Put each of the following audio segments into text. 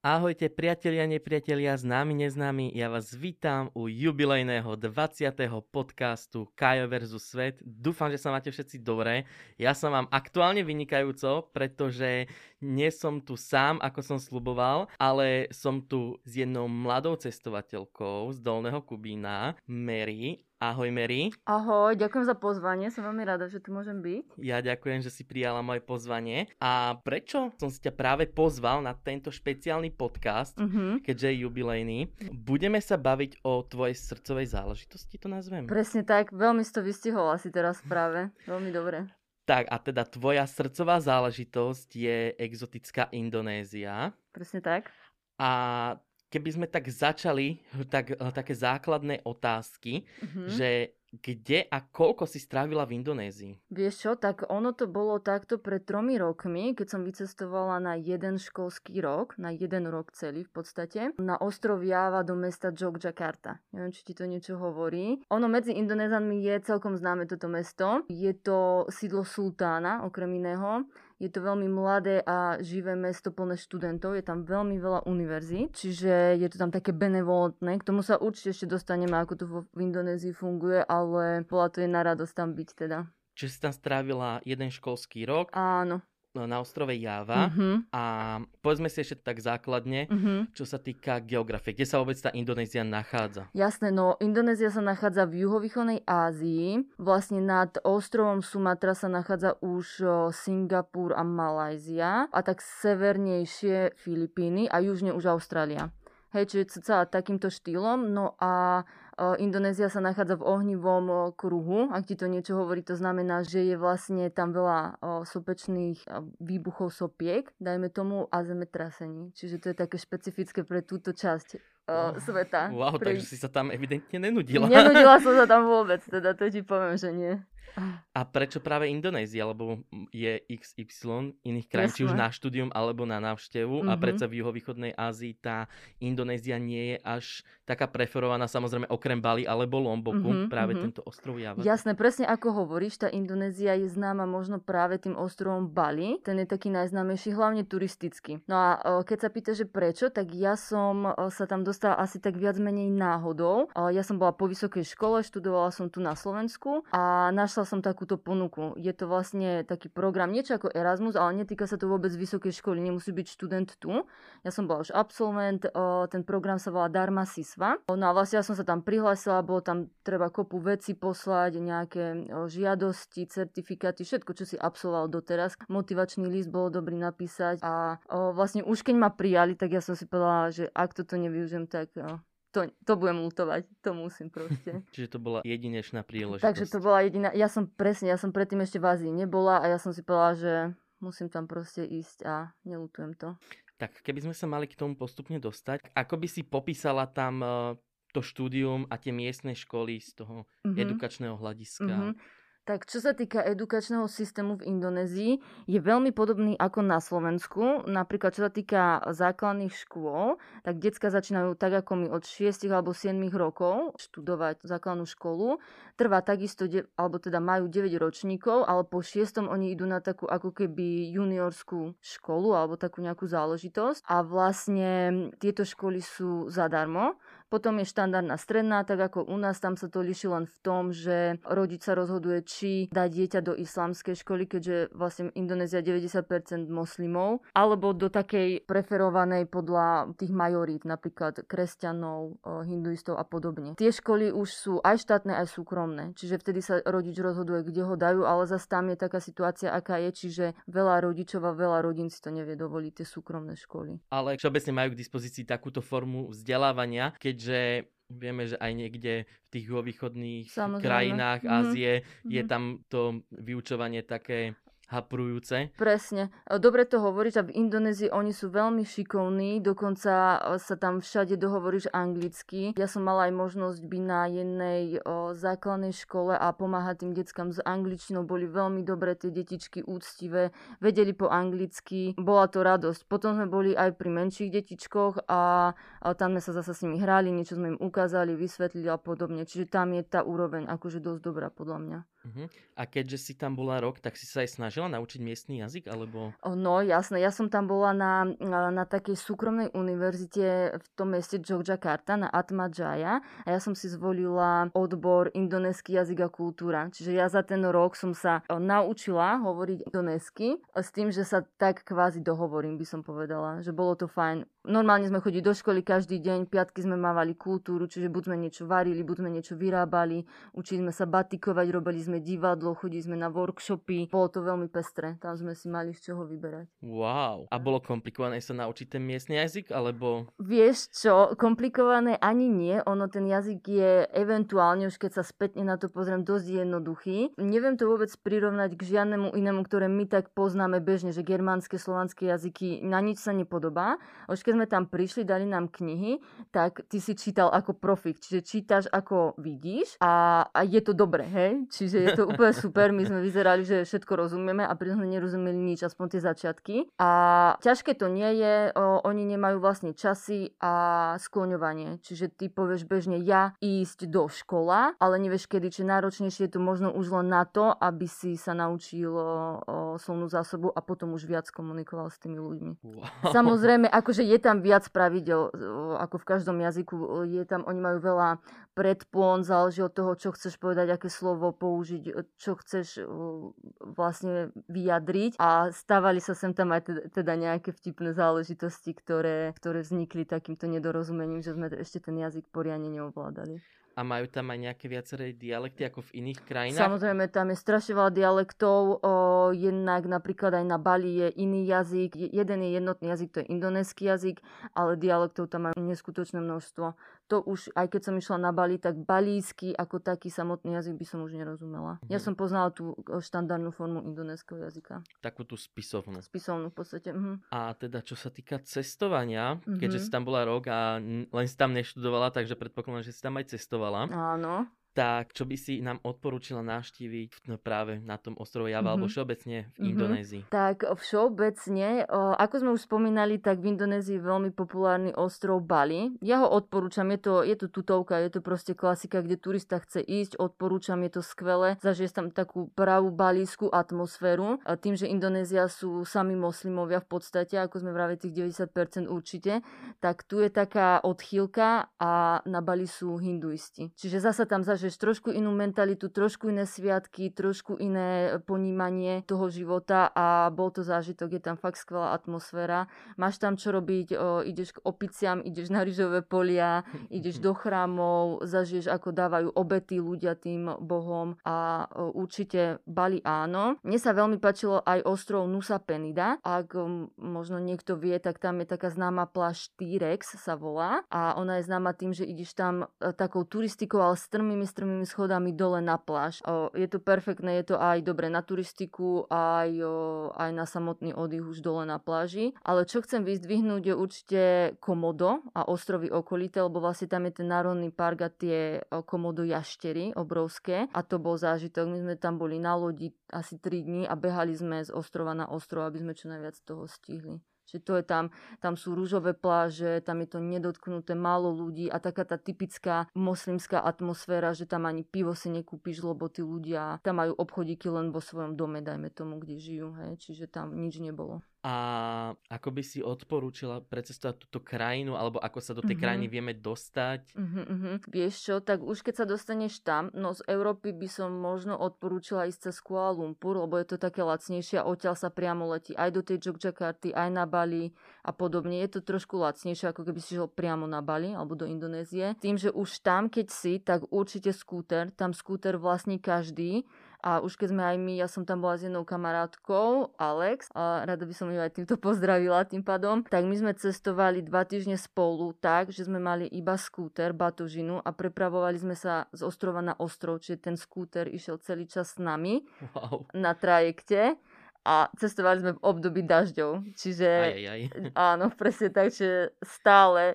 Ahojte priatelia, nepriatelia, známi, neznámi, ja vás vítam u jubilejného 20. podcastu Kajoverzu Svet. Dúfam, že sa máte všetci dobre. Ja sa mám aktuálne vynikajúco, pretože nie som tu sám, ako som sľuboval, ale som tu s jednou mladou cestovateľkou z Dolného Kubína, Mary. Ahoj Mary. Ahoj, ďakujem za pozvanie, som veľmi rada, že tu môžem byť. Ja ďakujem, že si prijala moje pozvanie. A prečo som si ťa práve pozval na tento špeciálny podcast, keďže je jubilejný? Budeme sa baviť o tvojej srdcovej záležitosti, to nazvem. Presne tak, veľmi si to vystihol asi teraz práve, veľmi dobre. Tak a teda tvoja srdcová záležitosť je exotická Indonézia. Presne tak. A keby sme tak začali, tak také základné otázky, že kde a koľko si strávila v Indonézii? Vieš čo, tak ono to bolo takto pred 3 rokmi, keď som vycestovala na jeden školský rok, na jeden rok celý v podstate, na ostrov Java do mesta Yogyakarta. Neviem, či ti to niečo hovorí. Ono medzi Indonézanmi je celkom známe toto mesto. Je to sídlo sultána, okrem iného. Je to veľmi mladé a živé mesto plné študentov, je tam veľmi veľa univerzít, čiže je to tam také benevolentné. K tomu sa určite ešte dostaneme, ako to v Indonézii funguje, ale bola to jedna radosť tam byť teda. Čiže si tam strávila jeden školský rok? Áno. Na ostrove Java a povedzme si ešte tak základne, čo sa týka geografie. Kde sa vôbec tá Indonézia nachádza? Jasné, no Indonézia sa nachádza v juhovýchodnej Ázii. Vlastne nad ostrovom Sumatra sa nachádza už Singapur a Malajzia a tak severnejšie Filipíny a južne už Austrália. Hej, čiže celá takýmto štýlom. No a Indonézia sa nachádza v ohnivom kruhu. Ak ti to niečo hovorí, to znamená, že je vlastne tam veľa sopečných výbuchov sopiek, dajme tomu, a zemetrasení. Čiže to je také špecifické pre túto časť sveta. Wow, takže si sa tam evidentne nenudila. Nenudila som sa tam vôbec, teda to ti poviem, že nie. A prečo práve Indonézia? Lebo je XY iných krajín, či už na štúdium alebo na návštevu a predsa v juhovýchodnej Ázii tá Indonézia nie je až taká preferovaná, samozrejme okrem Bali alebo Lomboku, práve tento ostrov Java. Jasné, presne ako hovoríš, tá Indonézia je známa možno práve tým ostrovom Bali, ten je taký najznámejší, hlavne turisticky. No a keď sa pýta, že prečo, tak ja som sa tam dostala asi tak viac menej náhodou. Ja som bola po vysokej škole, študovala som tu na Slovensku a našla som takúto ponuku. Je to vlastne taký program, niečo ako Erasmus, ale netýka sa to vôbec vysokej školy, nemusí byť študent tu. Ja som bola už absolvent, ten program sa volá Darmasiswa. No a vlastne ja som sa tam prihlásila, bolo tam treba kopu veci poslať, nejaké žiadosti, certifikáty, všetko, čo si absolvoval doteraz. Motivačný list bolo dobrý napísať a vlastne už keď ma prijali, tak ja som si povedala, že ak toto nevyužijem, tak To budem lutovať, to musím proste. Čiže to bola jedinečná príležitosť. Takže to bola jediná, ja som predtým ešte v Ázii nebola a ja som si povedala, že musím tam proste ísť a nelutujem to. Tak keby sme sa mali k tomu postupne dostať, ako by si popísala tam to štúdium a tie miestne školy z toho edukačného hľadiska? Tak čo sa týka edukačného systému v Indonézii, je veľmi podobný ako na Slovensku. Napríklad čo sa týka základných škôl, tak decka začínajú tak ako my od 6 alebo 7 rokov študovať základnú školu. Trvá takisto, alebo teda majú 9 ročníkov, ale po 6. oni idú na takú ako keby juniorskú školu alebo takú nejakú záležitosť. A vlastne tieto školy sú zadarmo. Potom je štandardná stredná, tak ako u nás, tam sa to líši len v tom, že rodič sa rozhoduje, či dá dieťa do islamskej školy, keďže vlastne Indonézia 90% moslimov, alebo do takej preferovanej podľa tých majorít, napríklad kresťanov, hinduistov a podobne. Tie školy už sú aj štátne, aj súkromné, čiže vtedy sa rodič rozhoduje, kde ho dajú, ale zase tam je taká situácia, aká je, čiže veľa rodičov a veľa rodín si to nevie dovoliť, tie súkromné školy. Ale všeobecne majú k dispozícii takúto formu vzdelávania, že vieme, že aj niekde v tých juhovýchodných krajinách Ázie je tam to vyučovanie také haprujúce. Presne. Dobre to hovoríš, a v Indonézii oni sú veľmi šikovní, dokonca sa tam všade dohovoríš anglicky. Ja som mala aj možnosť byť na jednej základnej škole a pomáhať tým deckám s angličtinou. Boli veľmi dobré tie detičky, úctivé, vedeli po anglicky. Bola to radosť. Potom sme boli aj pri menších detičkoch a tam sme sa zasa s nimi hrali, niečo sme im ukázali, vysvetlili a podobne. Čiže tam je tá úroveň akože dosť dobrá podľa mňa. Uh-huh. A keďže si tam bola rok, tak si sa aj snažila naučiť miestny jazyk, alebo... No jasné, ja som tam bola na takej súkromnej univerzite v tom meste Yogyakarta, na Atma Jaya, a ja som si zvolila odbor indonésky jazyk a kultúra. Čiže ja za ten rok som sa naučila hovoriť indonésky s tým, že sa tak kvázi dohovorím, by som povedala, že bolo to fajn. Normálne sme chodili do školy každý deň, piatky sme mávali kultúru, čiže buď sme niečo varili, buď sme niečo vyrábali, učili sme sa batikovať, robili sme divadlo, chodili sme na workshopy. Bolo to veľmi pestré, tam sme si mali z čoho vyberať. Wow. A bolo komplikované sa naučiť ten miestny jazyk, alebo... Vieš čo, komplikované ani nie, ono ten jazyk je eventuálne, už keď sa spätne na to pozriem, dosť jednoduchý. Neviem to vôbec prirovnať k žiadnemu inému, ktoré my tak poznáme bežne, že germánske, slovanské jazyky na nič sa nepodobá. Už keď sme tam prišli, dali nám knihy, tak ty si čítal ako profik, čiže čítaš ako vidíš a je to dobre, hej? Čiže je to úplne super, my sme vyzerali, že všetko rozumieme a pritom sme nerozumeli nič, aspoň tie začiatky. A ťažké to nie je, oni nemajú vlastne časy a skloňovanie, čiže ty povieš bežne ja ísť do škola, ale nevieš kedy, či náročnejšie je to možno už len na to, aby si sa naučil slovnú zásobu a potom už viac komunikoval s tými ľuďmi. Wow. Samozrejme, akože je tam viac pravidel, ako v každom jazyku. Je tam, oni majú veľa predpon, záleží od toho, čo chceš povedať, aké slovo použiť, čo chceš vlastne vyjadriť. A stávali sa sem tam aj teda nejaké vtipné záležitosti, ktoré vznikli takýmto nedorozumením, že sme ešte ten jazyk poriadne neovládali. A majú tam aj nejaké viaceré dialekty ako v iných krajinách? Samozrejme, tam je strašne veľa dialektov. Jednak napríklad aj na Bali je iný jazyk. Jeden je jednotný jazyk, to je indonésky jazyk, ale dialektov tam majú neskutočné množstvo. To už, aj keď som išla na Bali, tak balísky ako taký samotný jazyk by som už nerozumela. Ja som poznala tú štandardnú formu indonéskeho jazyka. Takú tú spisovnú. Spisovnú v podstate. Mm-hmm. A teda, čo sa týka cestovania, keďže si tam bola rok a len si tam neštudovala, takže predpokladám, že si tam aj cestovala. Áno. Tak čo by si nám odporúčila navštíviť práve na tom ostrove Java alebo všeobecne v Indonézii? Tak všeobecne, ako sme už spomínali, tak v Indonézii je veľmi populárny ostrov Bali. Ja ho odporúčam, je to tutovka, je to proste klasika, kde turista chce ísť, odporúčam, je to skvelé. Zažiješ tam takú pravú balísku atmosféru. A tým, že Indonézia sú sami moslimovia v podstate, ako sme vraveli tých 90% určite, tak tu je taká odchýlka a na Bali sú hinduisti. Čiže zasa tam že trošku inú mentalitu, trošku iné sviatky, trošku iné ponímanie toho života a bol to zážitok, je tam fakt skvelá atmosféra. Máš tam čo robiť, ideš k opiciam, ideš na ryžové polia, ideš do chrámov, zažiješ ako dávajú obety ľudia tým bohom a určite Bali áno. Mne sa veľmi páčilo aj ostrov Nusa Penida. Ak možno niekto vie, tak tam je taká známa pláž T-Rex sa volá a ona je známa tým, že ideš tam takou turistikou, ale strmými schodami dole na pláž. Je to perfektné, je to aj dobre na turistiku, aj na samotný oddych už dole na pláži. Ale čo chcem vyzdvihnúť je určite Komodo a ostrovy okolité, lebo vlastne tam je ten národný park a tie Komodo jaštery obrovské a to bol zážitok. My sme tam boli na lodi asi 3 dní a behali sme z ostrova na ostrov, aby sme čo najviac toho stihli. Čiže to je tam sú rúžové pláže, tam je to nedotknuté, málo ľudí a taká tá typická moslimská atmosféra, že tam ani pivo si nekúpiš, lebo tí ľudia tam majú obchodíky len vo svojom dome, dajme tomu, kde žijú, hej, čiže tam nič nebolo. A ako by si odporúčila precestovať túto krajinu, alebo ako sa do tej krajiny vieme dostať? Vieš čo, tak už keď sa dostaneš tam, no z Európy by som možno odporúčila ísť cez Kuala Lumpur, lebo je to také lacnejšie a odtiaľ sa priamo letí aj do tej Yogyakarty, aj na Bali a podobne. Je to trošku lacnejšie, ako keby si šiel priamo na Bali alebo do Indonézie. Tým, že už tam, keď si, tak určite skúter. Tam skúter vlastní každý. A už keď sme aj my, ja som tam bola s jednou kamarátkou, Alex, a rada by som ju aj týmto pozdravila tým pádom, tak my sme cestovali 2 týždne spolu tak, že sme mali iba skúter, batožinu a prepravovali sme sa z ostrova na ostrov, čiže ten skúter išiel celý čas s nami na trajekte. A cestovali sme v období dažďov, čiže áno, presne tak, že stále,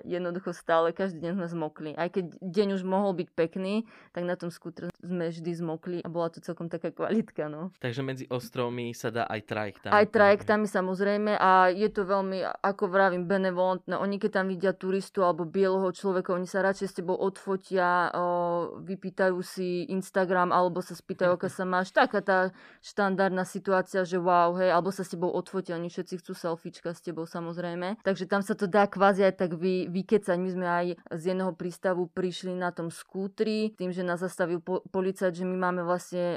každý deň sme zmokli. Aj keď deň už mohol byť pekný, tak na tom skútre sme vždy zmokli a bola to celkom taká kvalitka, no. Takže medzi ostrovmi sa dá aj trajektami. Aj trajektami samozrejme a je to veľmi, ako vravím, benevolentné. Oni keď tam vidia turistu alebo bieleho človeka, oni sa radšej s tebou odfotia, vypýtajú si Instagram alebo sa spýtajú, aká sa máš. Taká tá štandardná situácia, že wow, hej, alebo sa s tebou odfotia, oni všetci chcú selfiečka s tebou samozrejme. Takže tam sa to dá kvázi aj tak vykecať. My sme aj z jedného prístavu prišli na tom skútri, tým, že nás zastavil policajt, že my máme vlastne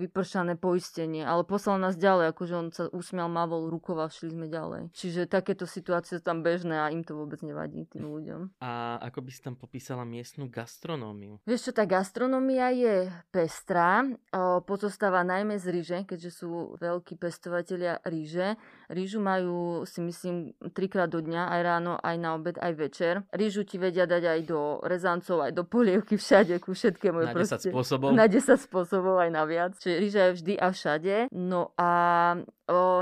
vypršané poistenie, ale poslal nás ďalej, akože on sa usmial, mávol rukou a šli sme ďalej. Čiže takéto situácie sú tam bežné a im to vôbec nevadí tým ľuďom. A ako by si tam popísala miestnu gastronómiu? Vieš čo, tá gastronómia je pestrá, pozostáva najmä z ryže, keďže sú veľkí pestovatelia ríže. Rížu majú, si myslím, 3-krát do dňa, aj ráno, aj na obed, aj večer. Rížu ti vedia dať aj do rezancov, aj do polievky, všade, ku všetkému. Na 10 spôsobov. Na 10 spôsobov, aj na viac. Čiže ríža je vždy a všade. No a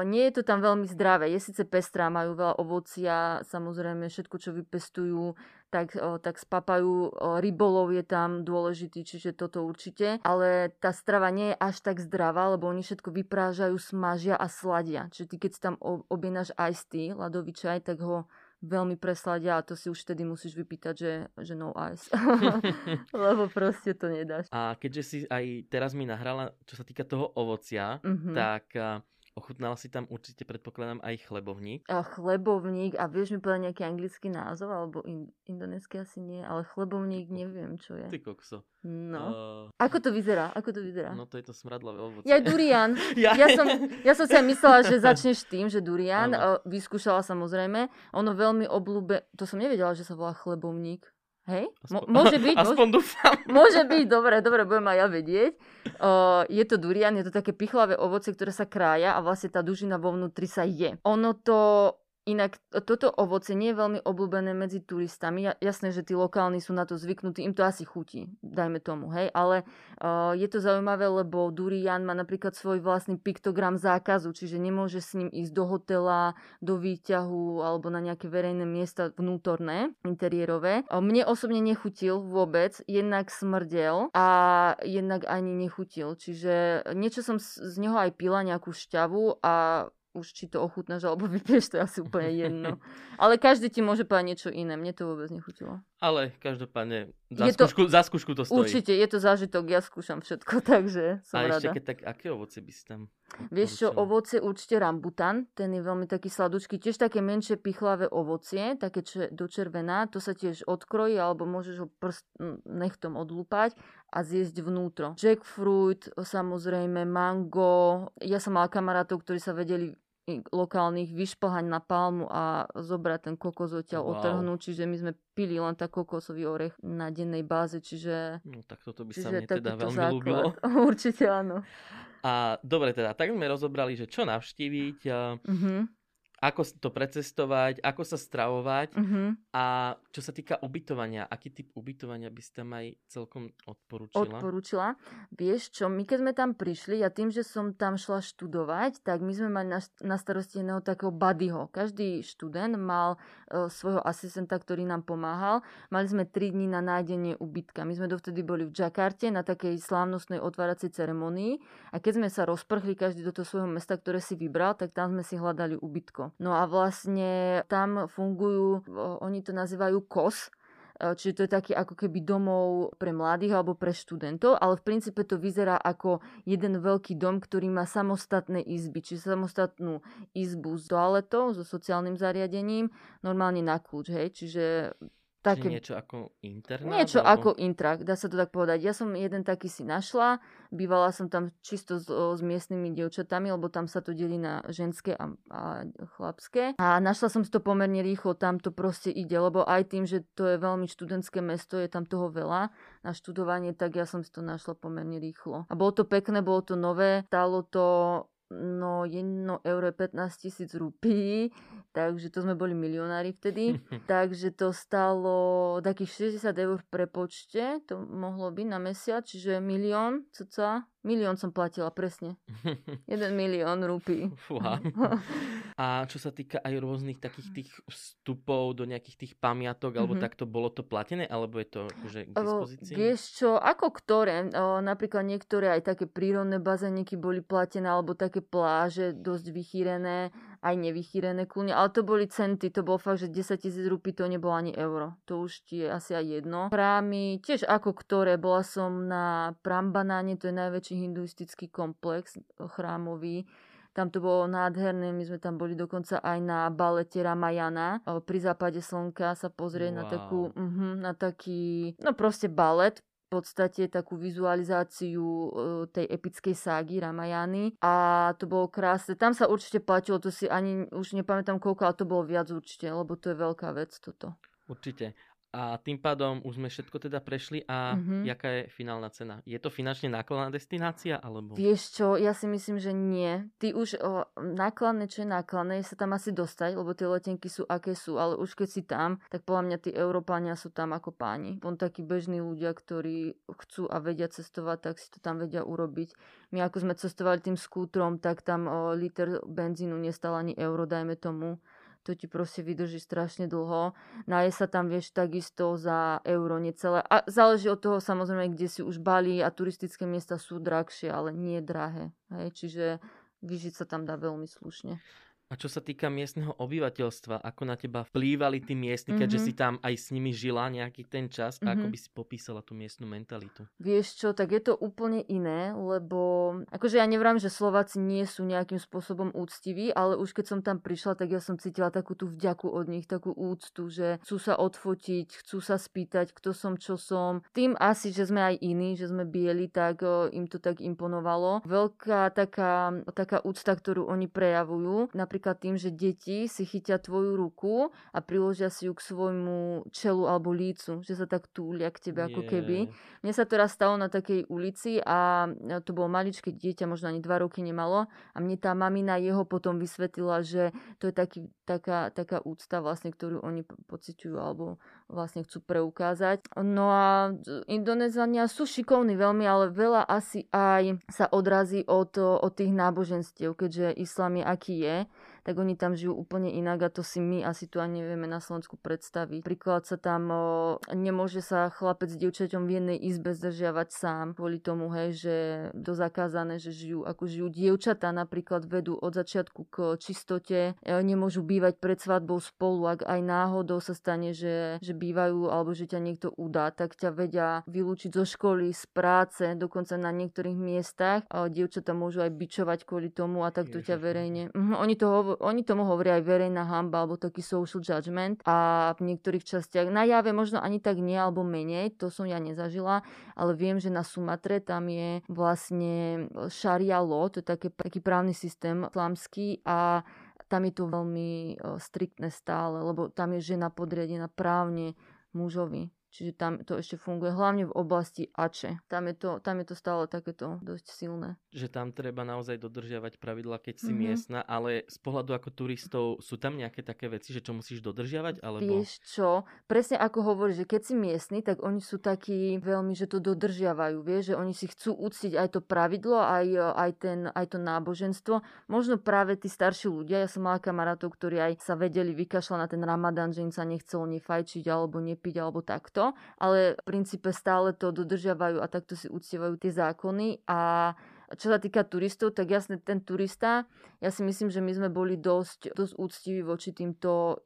nie je to tam veľmi zdravé. Je síce pestrá, majú veľa ovocia, samozrejme všetko, čo vypestujú, tak spapajú. Rybolov je tam dôležitý, čiže toto určite. Ale tá strava nie je až tak zdravá, lebo oni všetko vyprážajú, smažia a sladia. Čiže ty, keď si tam objednáš ice tea, ľadový čaj, tak ho veľmi presladia a to si už vtedy musíš vypýtať, že no ice. Lebo proste to nedáš. A keďže si aj teraz mi nahrala, čo sa týka toho ovocia, tak ochutnala si tam určite, predpokladám, aj chlebovník. A chlebovník, a vieš mi povedať nejaký anglický názov, alebo indonéský asi nie, ale chlebovník neviem, čo je. Ty kokso. No. Ako to vyzerá? No to je to smradlavé ovoce. Ja durian. Ja som si aj myslela, že začneš tým, že durian. Vyskúšala samozrejme. Ono veľmi to som nevedela, že sa volá chlebovník. Hej? Môže byť. Aspoň dúfam. Môže byť, dobre, budem aj ja vedieť. Je to durian, je to také pichlavé ovoce, ktoré sa krája a vlastne tá dužina vo vnútri sa je. Inak toto ovoce nie je veľmi obľúbené medzi turistami. Jasné, že tí lokálni sú na to zvyknutí, im to asi chutí, dajme tomu, hej. Ale je to zaujímavé, lebo durian má napríklad svoj vlastný piktogram zákazu, čiže nemôže s ním ísť do hotela, do výťahu alebo na nejaké verejné miesta vnútorné, interiérové. Mne osobne nechutil vôbec, jednak smrdel a jednak ani nechutil. Čiže niečo som z neho aj pila, nejakú šťavu a už či to ochutnáš alebo vypieš, to je asi úplne jedno. Ale každý ti môže povedať niečo iné. Mne to vôbec nechutilo. Ale každopádne za skúšku to stojí. Určite, je to zážitok, ja skúšam všetko, takže som rada. A ešte keď tak, aké ovoce by si tam poručila? Vieš čo, ovoce určite rambutan, ten je veľmi taký sladučký, tiež také menšie pichlavé ovocie, také dočervená, to sa tiež odkrojí, alebo môžeš ho nechtom odlúpať a zjesť vnútro. Jackfruit, samozrejme, mango. Ja som mala kamarátov, ktorí sa vedeli lokálnych vyšplhaň na palmu a zobrať ten kokos odtiaľ otrhnúť, čiže my sme pili len tak kokosový orech na dennej báze, čiže no tak toto by sa mne teda veľmi ľúbilo. Určite áno. A dobre teda, tak sme rozobrali, že čo navštíviť, ako to precestovať, ako sa stravovať a čo sa týka ubytovania, aký typ ubytovania by si tam aj celkom odporúčila? Vieš čo, my keď sme tam prišli, ja tým, že som tam šla študovať, tak my sme mali na starosti jedného takého buddyho. Každý študent mal svojho asistenta, ktorý nám pomáhal. Mali sme 3 dní na nájdenie ubytka. My sme dovtedy boli v Džakarte na takej slávnostnej otváracej ceremonii a keď sme sa rozprchli každý do toho svojho mesta, ktoré si vybral, tak tam sme si hľadali ubytko. No a vlastne tam fungujú, oni to nazývajú KOS, čiže to je taký ako keby domov pre mladých alebo pre študentov, ale v princípe to vyzerá ako jeden veľký dom, ktorý má samostatné izby, čiže samostatnú izbu s toaletou, so sociálnym zariadením, normálne na kľúč, hej, čiže také, čiže niečo ako internát? Niečo alebo ako intrak, dá sa to tak povedať. Ja som jeden taký si našla, bývala som tam čisto s miestnymi dievčatami, lebo tam sa to delí na ženské a chlapské. A našla som si to pomerne rýchlo, tam to proste ide, lebo aj tým, že to je veľmi študentské mesto, je tam toho veľa na študovanie, tak ja som si to našla pomerne rýchlo. A bolo to pekné, bolo to nové, stálo to no 1 € je 15 000 rupí, takže to sme boli milionári vtedy, takže to stalo takých 60 € v prepočte, to mohlo byť na mesiac, čiže milión, Milión som platila, presne. 1 milión rupí. A čo sa týka aj rôznych takých tých vstupov do nejakých tých pamiatok, alebo takto, bolo to platené, alebo je to že k dispozícii? Vieš čo, ako ktoré. Napríklad niektoré aj také prírodné bazéniky boli platené, alebo také pláže dosť vychýrené, aj nevychýrené kľúne, ale to boli centy, to bolo fakt, že 10 000 rupí, to nebolo ani euro. To už ti je asi aj jedno. Chrámy, tiež ako ktoré. Bola som na Prambanáne, to je najväčší hinduistický komplex chrámový. Tam to bolo nádherné, my sme tam boli dokonca aj na balete Ramayana. Pri západe slnka sa pozrieť na takú, na taký, no proste balet, v podstate takú vizualizáciu tej epickej ságy Ramayany. A to bolo krásne. Tam sa určite platilo, to si ani už nepamätám koľko, ale to bolo viac určite, lebo to je veľká vec toto. Určite. A tým pádom už sme všetko teda prešli a jaká je finálna cena? Je to finančne nákladná destinácia, alebo? Vieš čo, ja si myslím, že nie. Ty už nákladné, čo je nákladné, sa tam asi dostať, lebo tie letenky sú aké sú, ale už keď si tam, tak podľa mňa tí Európania sú tam ako páni. On takí bežní ľudia, ktorí chcú a vedia cestovať, tak si to tam vedia urobiť. My ako sme cestovali tým skútrom, tak tam liter benzínu nestal ani euro, dajme tomu. To ti proste vydrží strašne dlho. Naje sa tam, vieš, takisto za euro necelé. A záleží od toho, samozrejme, kde si už Bali a turistické miesta sú drahšie, ale nie drahé. Hej? Čiže vyžiť sa tam dá veľmi slušne. A čo sa týka miestneho obyvateľstva, ako na teba vplývali tí miestni, keďže si tam aj s nimi žila nejaký ten čas, a ako by si popísala tú miestnu mentalitu? Vieš čo, tak je to úplne iné, lebo akože ja nevrám, že Slováci nie sú nejakým spôsobom úctiví, ale už keď som tam prišla, tak ja som cítila takú tú vďaku od nich, takú úctu, že chcú sa odfotiť, chcú sa spýtať, kto som, čo som. Tým asi, že sme aj iní, že sme bieli, tak im to tak imponovalo. Veľká taká úcta, ktorú oni prejavujú, tým, že deti si chytia tvoju ruku a priložia si ju k svojmu čelu alebo lícu, že sa tak túlia k tebe ako keby. Mne sa to raz stalo na takej ulici a to bolo maličké dieťa, možno ani 2 roky nemalo, a mne tá mamina jeho potom vysvetlila, že to je taká úcta vlastne, ktorú oni pociťujú alebo vlastne chcú preukázať. No a Indonézania sú šikovní veľmi, ale veľa asi aj sa odrazí od tých náboženstiev, keďže islám je aký je, tak oni tam žijú úplne inak a to si my asi tu ani nevieme na Slovensku predstaviť. Príklad sa tam nemôže sa chlapec s dievčaťom v jednej izbe zdržiavať sám, kvôli tomu, hej, že to zakázané, že žijú ako žijú. Dievčatá napríklad vedú od začiatku k čistote, nemôžu bývať pred svadbou spolu, ak aj náhodou sa stane, že bývajú alebo že ťa niekto udá, tak ťa vedia vylúčiť zo školy, z práce, dokonca na niektorých miestach. Dievčatá môžu aj bičovať kvôli tomu a takto ťa verejne. Oni tomu hovoria aj verejná hanba alebo taký social judgment, a v niektorých častiach na Jave možno ani tak nie alebo menej, to som ja nezažila, ale viem, že na Sumatre tam je vlastne šaria law, to je taký právny systém islamský, a tam je to veľmi striktné stále, lebo tam je žena podriadená právne mužovi. Čiže tam to ešte funguje, hlavne v oblasti Aceh. Tam je to stále takéto dosť silné. Že tam treba naozaj dodržiavať pravidla, keď si miestna, ale z pohľadu ako turistov sú tam nejaké také veci, že čo musíš dodržiavať? Alebo... Vieš čo, presne ako hovoríš, že keď si miestny, tak oni sú takí veľmi, že to dodržiavajú, vieš, že oni si chcú uctiť aj to pravidlo, aj to náboženstvo. Možno práve tí starší ľudia, ja som mala kamarátov, ktorí aj sa vedeli vykašľať na ten Ramadán, že im sa nechcelo nefajčiť alebo nepiť alebo takto. Ale v princípe stále to dodržiavajú a takto si uctievajú tie zákony. A čo sa týka turistov, tak jasne ten turista, ja si myslím, že my sme boli dosť úctiví voči týmto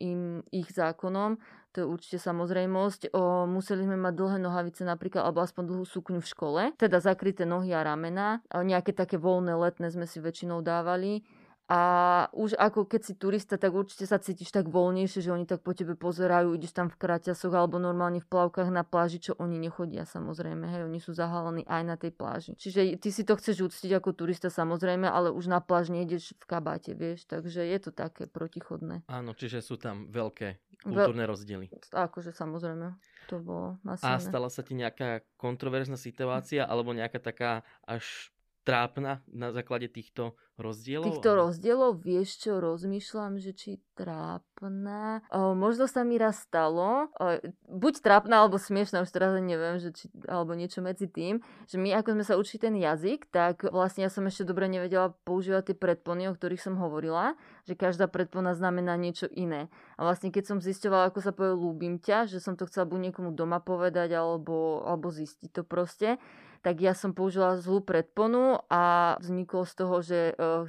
ich zákonom. To je určite samozrejmosť. Museli sme mať dlhé nohavice napríklad, alebo aspoň dlhú sukňu v škole, teda zakryté nohy a ramena. Nejaké také voľné letné sme si väčšinou dávali. A už ako keď si turista, tak určite sa cítiš tak voľnejšie, že oni tak po tebe pozerajú, ideš tam v kraťasoch alebo normálne v plavkách na pláži, čo oni nechodia samozrejme, hej, oni sú zahalení aj na tej pláži. Čiže ty si to chceš uctiť ako turista samozrejme, ale už na pláž nejdeš v kabáte, vieš, takže je to také protichodné. Áno, čiže sú tam veľké kultúrne rozdiely. Akože samozrejme, to bolo masívne. A stala sa ti nejaká kontroverzná situácia alebo nejaká taká až trápna na základe týchto rozdielov? Týchto rozdielov, vieš čo, rozmýšľam, že či trápna. Možno sa mi raz stalo, buď trápna, alebo smiešná, už teraz neviem, že či, alebo niečo medzi tým, že my, ako sme sa učili ten jazyk, tak vlastne ja som ešte dobre nevedela používať tie predpony, o ktorých som hovorila, že každá predpona znamená niečo iné. A vlastne keď som zisťovala, ako sa povie ľúbim ťa, že som to chcela buď niekomu doma povedať, alebo zistiť to proste, tak ja som použila zlú predponu a vzniklo z toho, že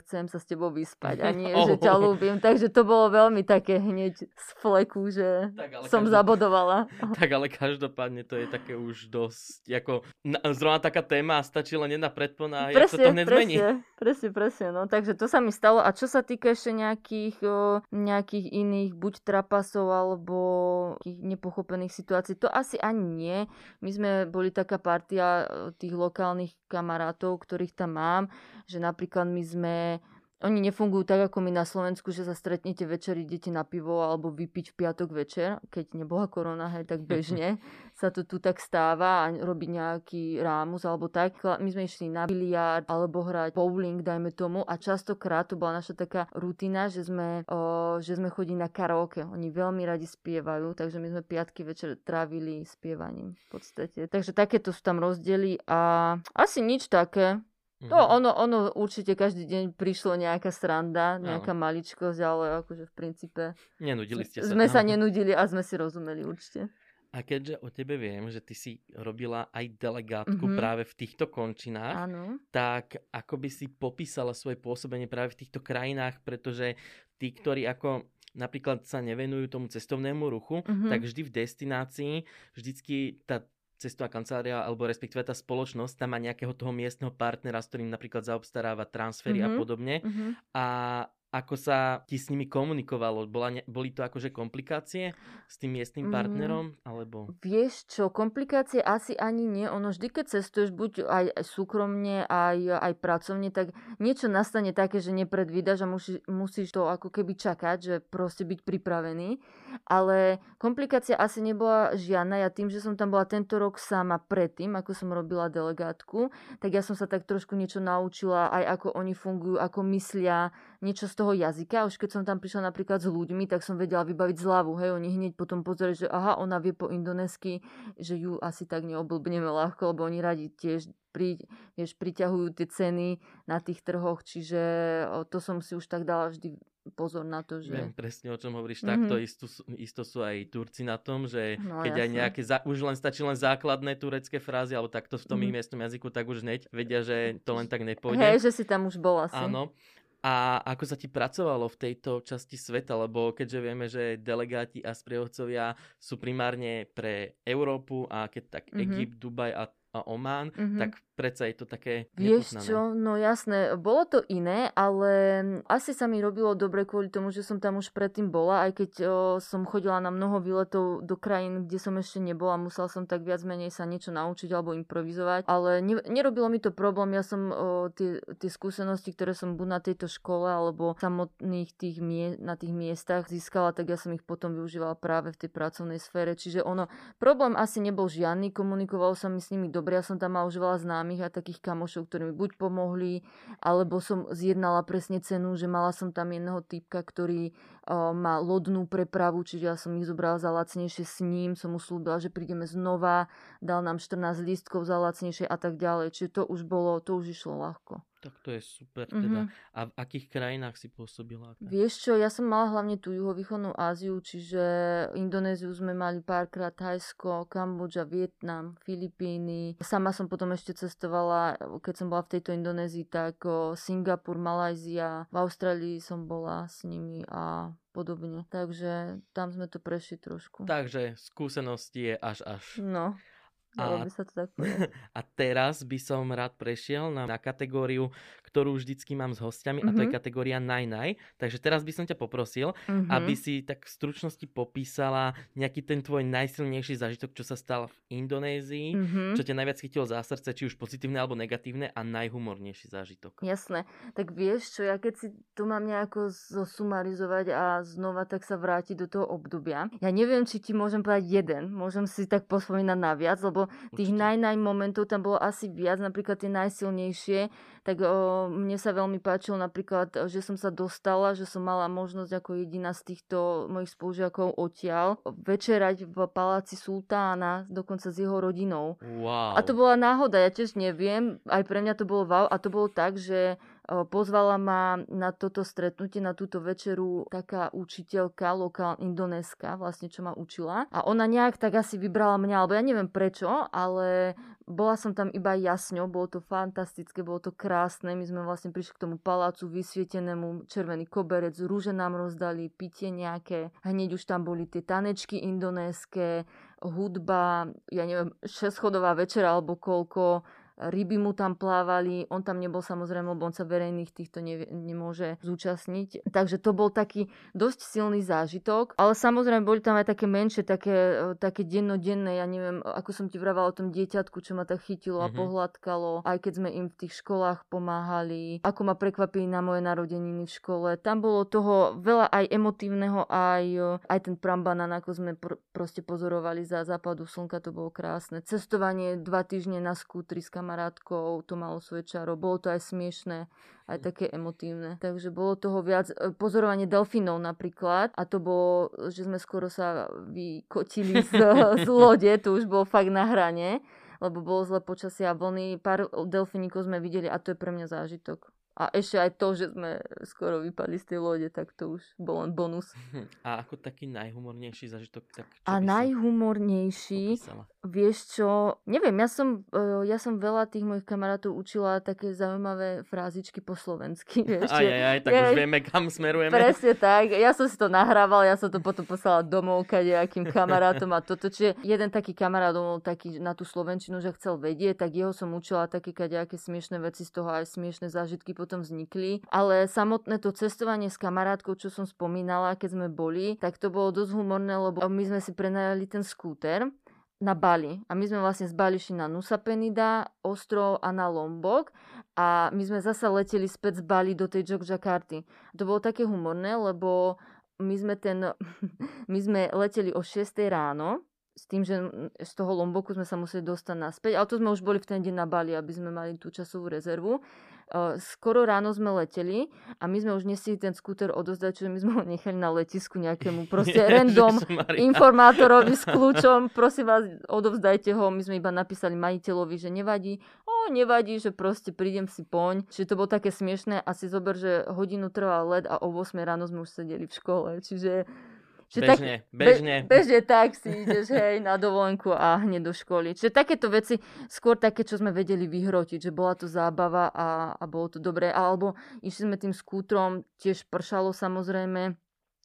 chcem sa s tebou vyspať a nie, že ťa ľúbim. Takže to bolo veľmi také hneď z fleku, že som zabodovala. Tak ale každopádne to je také už dosť, ako zrovna taká téma, stačí len jedna predpona a presne, ja sa to hneď zmení. Presne. No. Takže to sa mi stalo. A čo sa týka ešte nejakých iných buď trapasov alebo nepochopených situácií, to asi ani nie. My sme boli taká partia tých lokálnych kamarátov, ktorých tam mám, že napríklad oni nefungujú tak ako my na Slovensku, že sa stretnete večer, idete na pivo alebo vypiť v piatok večer, keď nebola korona, hej, tak bežne sa to tu tak stáva a robiť nejaký rámus alebo tak. My sme išli na biliard alebo hrať bowling, dajme tomu, a častokrát to bola naša taká rutina, že sme chodili na karaoke. Oni veľmi radi spievajú, takže my sme piatky večer trávili spievaním v podstate. Takže takéto sú tam rozdiely a asi nič také. To ono určite každý deň prišlo nejaká sranda, nejaká maličkosť, ale akože v princípe nenudili ste sa. Sme sa nenudili a sme si rozumeli určite. A keďže o tebe viem, že ty si robila aj delegátku práve v týchto končinách, áno, tak ako by si popísala svoje pôsobenie práve v týchto krajinách, pretože tí, ktorí ako napríklad sa nevenujú tomu cestovnému ruchu, tak vždy v destinácii vždycky tá cestová kancelária, alebo respektíve tá spoločnosť tam má nejakého toho miestneho partnera, s ktorým napríklad zaobstaráva transfery a podobne. A ako sa ti s nimi komunikovalo? Boli to akože komplikácie s tým miestnym partnerom? Alebo... Vieš čo, komplikácie asi ani nie. Ono vždy, keď cestuješ buď aj súkromne, aj pracovne, tak niečo nastane také, že nepredvídaš a musíš to ako keby čakať, že proste byť pripravený. Ale komplikácia asi nebola žiadna. Ja tým, že som tam bola tento rok sama predtým, ako som robila delegátku, tak ja som sa tak trošku niečo naučila, aj ako oni fungujú, ako myslia, niečo z toho jazyka. Už keď som tam prišla napríklad s ľuďmi, tak som vedela vybaviť zľavu. Hej, oni hneď potom pozreli, že aha, ona vie po indonésky, že ju asi tak neoblbneme ľahko, lebo oni radi tiež priťahujú tie ceny na tých trhoch, čiže to som si už tak dala vždy pozor na to, že... Viem presne, o čom hovoríš, takto isto sú aj Turci na tom, že no, keď jasne, aj nejaké, už len stačí len základné turecké frázy, alebo takto v tom ich miestnom jazyku, tak už hneď vedia, že to len tak nepôjde. Hej, že si tam už bola asi. Áno. A ako sa ti pracovalo v tejto časti sveta? Lebo keďže vieme, že delegáti a sprievodcovia sú primárne pre Európu a keď tak Egypt, Dubaj a Omán, tak predsa je to také nepoznáme. Vieš čo, no jasné, bolo to iné, ale asi sa mi robilo dobre kvôli tomu, že som tam už predtým bola, aj keď som chodila na mnoho výletov do krajín, kde som ešte nebola, musela som tak viac menej sa niečo naučiť alebo improvizovať, ale nerobilo mi to problém, ja som tie skúsenosti, ktoré som buď na tejto škole alebo samotných na tých miestach získala, tak ja som ich potom využívala práve v tej pracovnej sfére, čiže problém asi nebol žiadny, komunikoval som s nimi dobre, ja som tam mala už veľa známych a takých kamošov, ktorí mi buď pomohli, alebo som zjednala presne cenu, že mala som tam jedného typka, ktorý má lodnú prepravu, čiže ja som ich zobrala za lacnejšie s ním, som mu slúbila, že prídeme znova, dal nám 14 lístkov za lacnejšie a tak ďalej, čiže to už išlo ľahko. Tak to je super teda. A v akých krajinách si pôsobila? Vieš čo, ja som mala hlavne tú juhovýchodnú Áziu, čiže Indonéziu sme mali párkrát, Thajsko, Kambodža, Vietnam, Filipíny. Sama som potom ešte cestovala, keď som bola v tejto Indonézii, tak Singapur, Malajzia, v Austrálii som bola s nimi a podobne. Takže tam sme to prešli trošku. Takže skúsenosti je až. No. A teraz by som rád prešiel na kategóriu, ktorú vždycky mám s hostiami, a to je kategória naj. Takže teraz by som ťa poprosil, aby si tak v stručnosti popísala nejaký ten tvoj najsilnejší zážitok, čo sa stal v Indonézii, čo ťa najviac chytilo za srdce, či už pozitívne alebo negatívne, a najhumornejší zážitok. Jasné. Tak vieš čo, ja keď si tu mám nejako zosumarizovať a znova tak sa vrátiť do toho obdobia. Ja neviem, či ti môžem povedať jeden. Môžem si tak pospomínať naviac, lebo tých najnaj momentov tam bolo asi viac, napríklad tie najsilnejšie, tak mne sa veľmi páčilo napríklad, že som sa dostala, že som mala možnosť ako jediná z týchto mojich spolužiakov odtiaľ večerať v paláci sultána, dokonca s jeho rodinou. Wow. A to bola náhoda, ja tiež neviem, aj pre mňa to bolo wow, a to bolo tak, že pozvala ma na toto stretnutie, na túto večeru taká učiteľka, lokálna indonéska, vlastne čo ma učila. A ona nejak tak asi vybrala mňa, alebo ja neviem prečo, ale bola som tam iba jasňou, bolo to fantastické, bolo to krásne. My sme vlastne prišli k tomu palácu vysvietenému, červený koberec, rúže nám rozdali, pitie nejaké. Hneď už tam boli tie tanečky indonéske, hudba, ja neviem, šesťchodová večera alebo koľko. Ryby mu tam plávali, on tam nebol samozrejme, lebo on sa verejných týchto nemôže zúčastniť. Takže to bol taký dosť silný zážitok, ale samozrejme boli tam aj také menšie, také dennodenné, ja neviem, ako som ti vravala o tom dieťatku, čo ma tak chytilo a pohľadkalo, aj keď sme im v tých školách pomáhali, ako ma prekvapili na moje narodeniny v škole. Tam bolo toho veľa aj emotívneho, aj ten Prambanan, ako sme proste pozorovali za západu slnka, to bolo krásne. Cestovanie 2 týždne na skútri s kamarátkou, to malo svoje čaro. Bolo to aj smiešné, aj také emotívne. Takže bolo toho viac. Pozorovanie delfínov napríklad. A to bolo, že sme skoro sa vykotili z lode. To už bolo fakt na hrane. Lebo bolo zle počasie a vlny. Pár delfínikov sme videli a to je pre mňa zážitok. A ešte aj to, že sme skoro vypadli z tej lode, tak to už bol len bonus. A ako taký najhumornejší zážitok? Tak a najhumornejší, vieš čo, neviem, ja som veľa tých mojich kamarátov učila také zaujímavé frázičky po slovensky. Už vieme, kam smerujeme. Presne tak, ja som si to nahrával, ja som to potom poslala domov kadejakým kamarátom a toto, čiže jeden taký kamarát bol taký na tú slovenčinu, že chcel vedieť, tak jeho som učila také kadejaké smiešné veci, z toho aj smiešné zážitky potom vznikli, ale samotné to cestovanie s kamarátkou, čo som spomínala, keď sme boli, tak to bolo dosť humorné, lebo my sme si prenajali ten skúter na Bali. A my sme vlastne z Bali šli na Nusa Penida, ostrov a na Lombok. A my sme zasa leteli späť z Bali do tej Yogyakarty. To bolo také humorné, lebo my sme leteli o 6 ráno s tým, že z toho Lomboku sme sa museli dostať naspäť. Ale to sme už boli v ten deň na Bali, aby sme mali tú časovú rezervu. Skoro ráno sme leteli a my sme už nestihli ten skúter odozdať, čiže my sme ho nechali na letisku nejakému proste random informátorovi s kľúčom, prosím vás, odovzdajte ho. My sme iba napísali majiteľovi, že nevadí. Nevadí, že proste prídem si poň. Čiže to bolo také smiešné. Asi zober, že hodinu trval let a o 8 ráno sme už sedeli v škole. Čiže Bežne tak si ideš, hej, na dovolenku a hneď do školy. Čiže takéto veci, skôr také, čo sme vedeli vyhrotiť, že bola to zábava a bolo to dobré. Alebo išli sme tým skútrom, tiež pršalo samozrejme,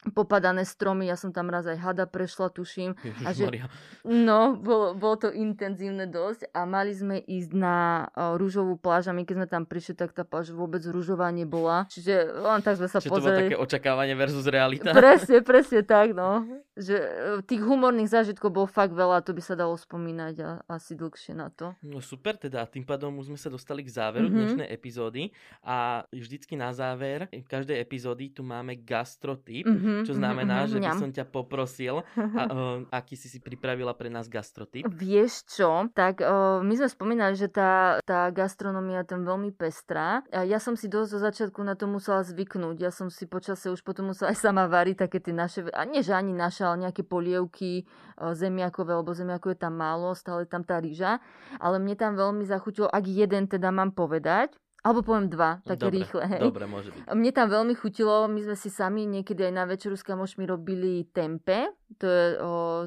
popadané stromy, ja som tam raz aj hada prešla, tuším. A že, no, bolo to intenzívne dosť a mali sme ísť na rúžovú pláž a my keď sme tam prišli, tak tá pláž vôbec rúžová nebola. Čiže len tak sme sa pozreli. To bolo také očakávanie versus realita. Presne tak, no. Že tých humorných zážitkov bolo fakt veľa, to by sa dalo spomínať a asi dlhšie na to. No super, teda tým pádom už sme sa dostali k záveru dnešnej epizódy a vždycky na záver v každej epizódy tu máme gastrotip. Čo znamená, že by som ťa poprosil, aký si pripravila pre nás gastrotip? Vieš čo, tak my sme spomínali, že tá gastronomia tam veľmi pestrá. Ja som si dosť zo začiatku na to musela zvyknúť. Ja som si počase už potom musela aj sama variť také tie naše, a nie že ani naše, ale nejaké polievky zemiakové, lebo zemiakov je tam málo, stále tam tá ryža. Ale mne tam veľmi zachutilo, ak jeden teda mám povedať, alebo poviem 2, také rýchle. Hej. Dobre, môže byť. Mne tam veľmi chutilo, my sme si sami niekedy aj na večeru s kamošmi robili tempe, to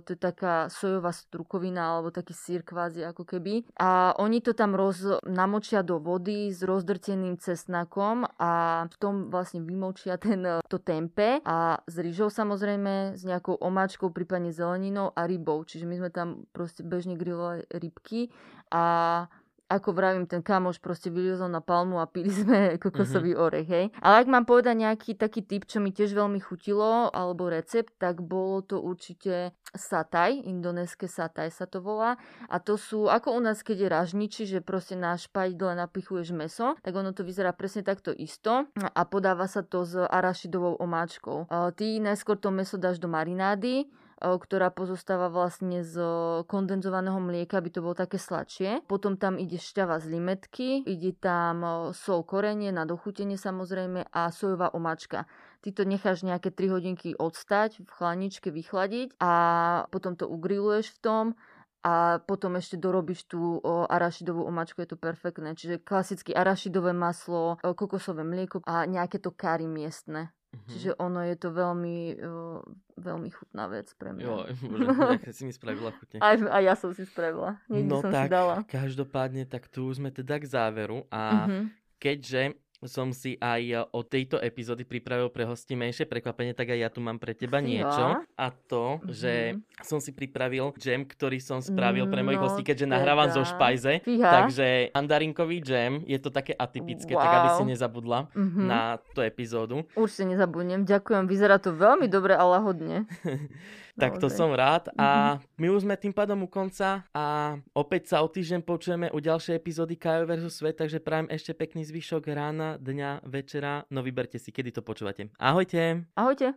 je taká sojová strukovina, alebo taký sír kvázi ako keby. A oni to tam namočia do vody s rozdrteným cesnakom a v tom vlastne vymočia to tempe a s ryžou samozrejme, s nejakou omáčkou, prípadne zeleninou a rybou. Čiže my sme tam proste bežne grilovali rybky a ako vravím, ten kamoš proste vyliezol na palmu a pili sme kokosový orech, hej. Ale ak mám povedať nejaký taký typ, čo mi tiež veľmi chutilo, alebo recept, tak bolo to určite sataj, indonéske sataj sa to volá. A to sú, ako u nás, keď je ražniči, že proste na špajdle napichuješ meso, tak ono to vyzerá presne takto isto a podáva sa to s arašidovou omáčkou. Ty najskôr to meso dáš do marinády, ktorá pozostáva vlastne z kondenzovaného mlieka, aby to bolo také sladšie. Potom tam ide šťava z limetky, ide tam sol korenie na dochutenie samozrejme a sojová omáčka. Ty to necháš nejaké 3 hodinky odstať, v chladničke vychladiť a potom to ugriluješ v tom a potom ešte dorobíš tú arašidovú omáčku, je to perfektné. Čiže klasicky arašidové maslo, kokosové mlieko a nejaké to kari miestne. Mm-hmm. Čiže ono je to veľmi chutná vec pre mňa. Jo, bože, nejaká si mi spravila chutne. A ja som si spravila. No som tak, si dala. Každopádne, tak tu sme teda k záveru. A keďže som si aj od tejto epizódy pripravil pre hosti menšie prekvapenie, tak aj ja tu mám pre teba niečo. A to, že som si pripravil džem, ktorý som spravil pre mojich hostí, keďže nahrávam zo špajze. Takže mandarinkový džem, je to také atypické, tak aby si nezabudla na tú epizódu. Určite nezabudnem, ďakujem, vyzerá to veľmi dobre a lahodne. Tak to som rád a my už sme tým pádom u konca a opäť sa o týždeň počujeme u ďalšej epizódy Kajoverzu Svet, takže prajem ešte pekný zvyšok rána, dňa, večera, no vyberte si, kedy to počúvate. Ahojte! Ahojte!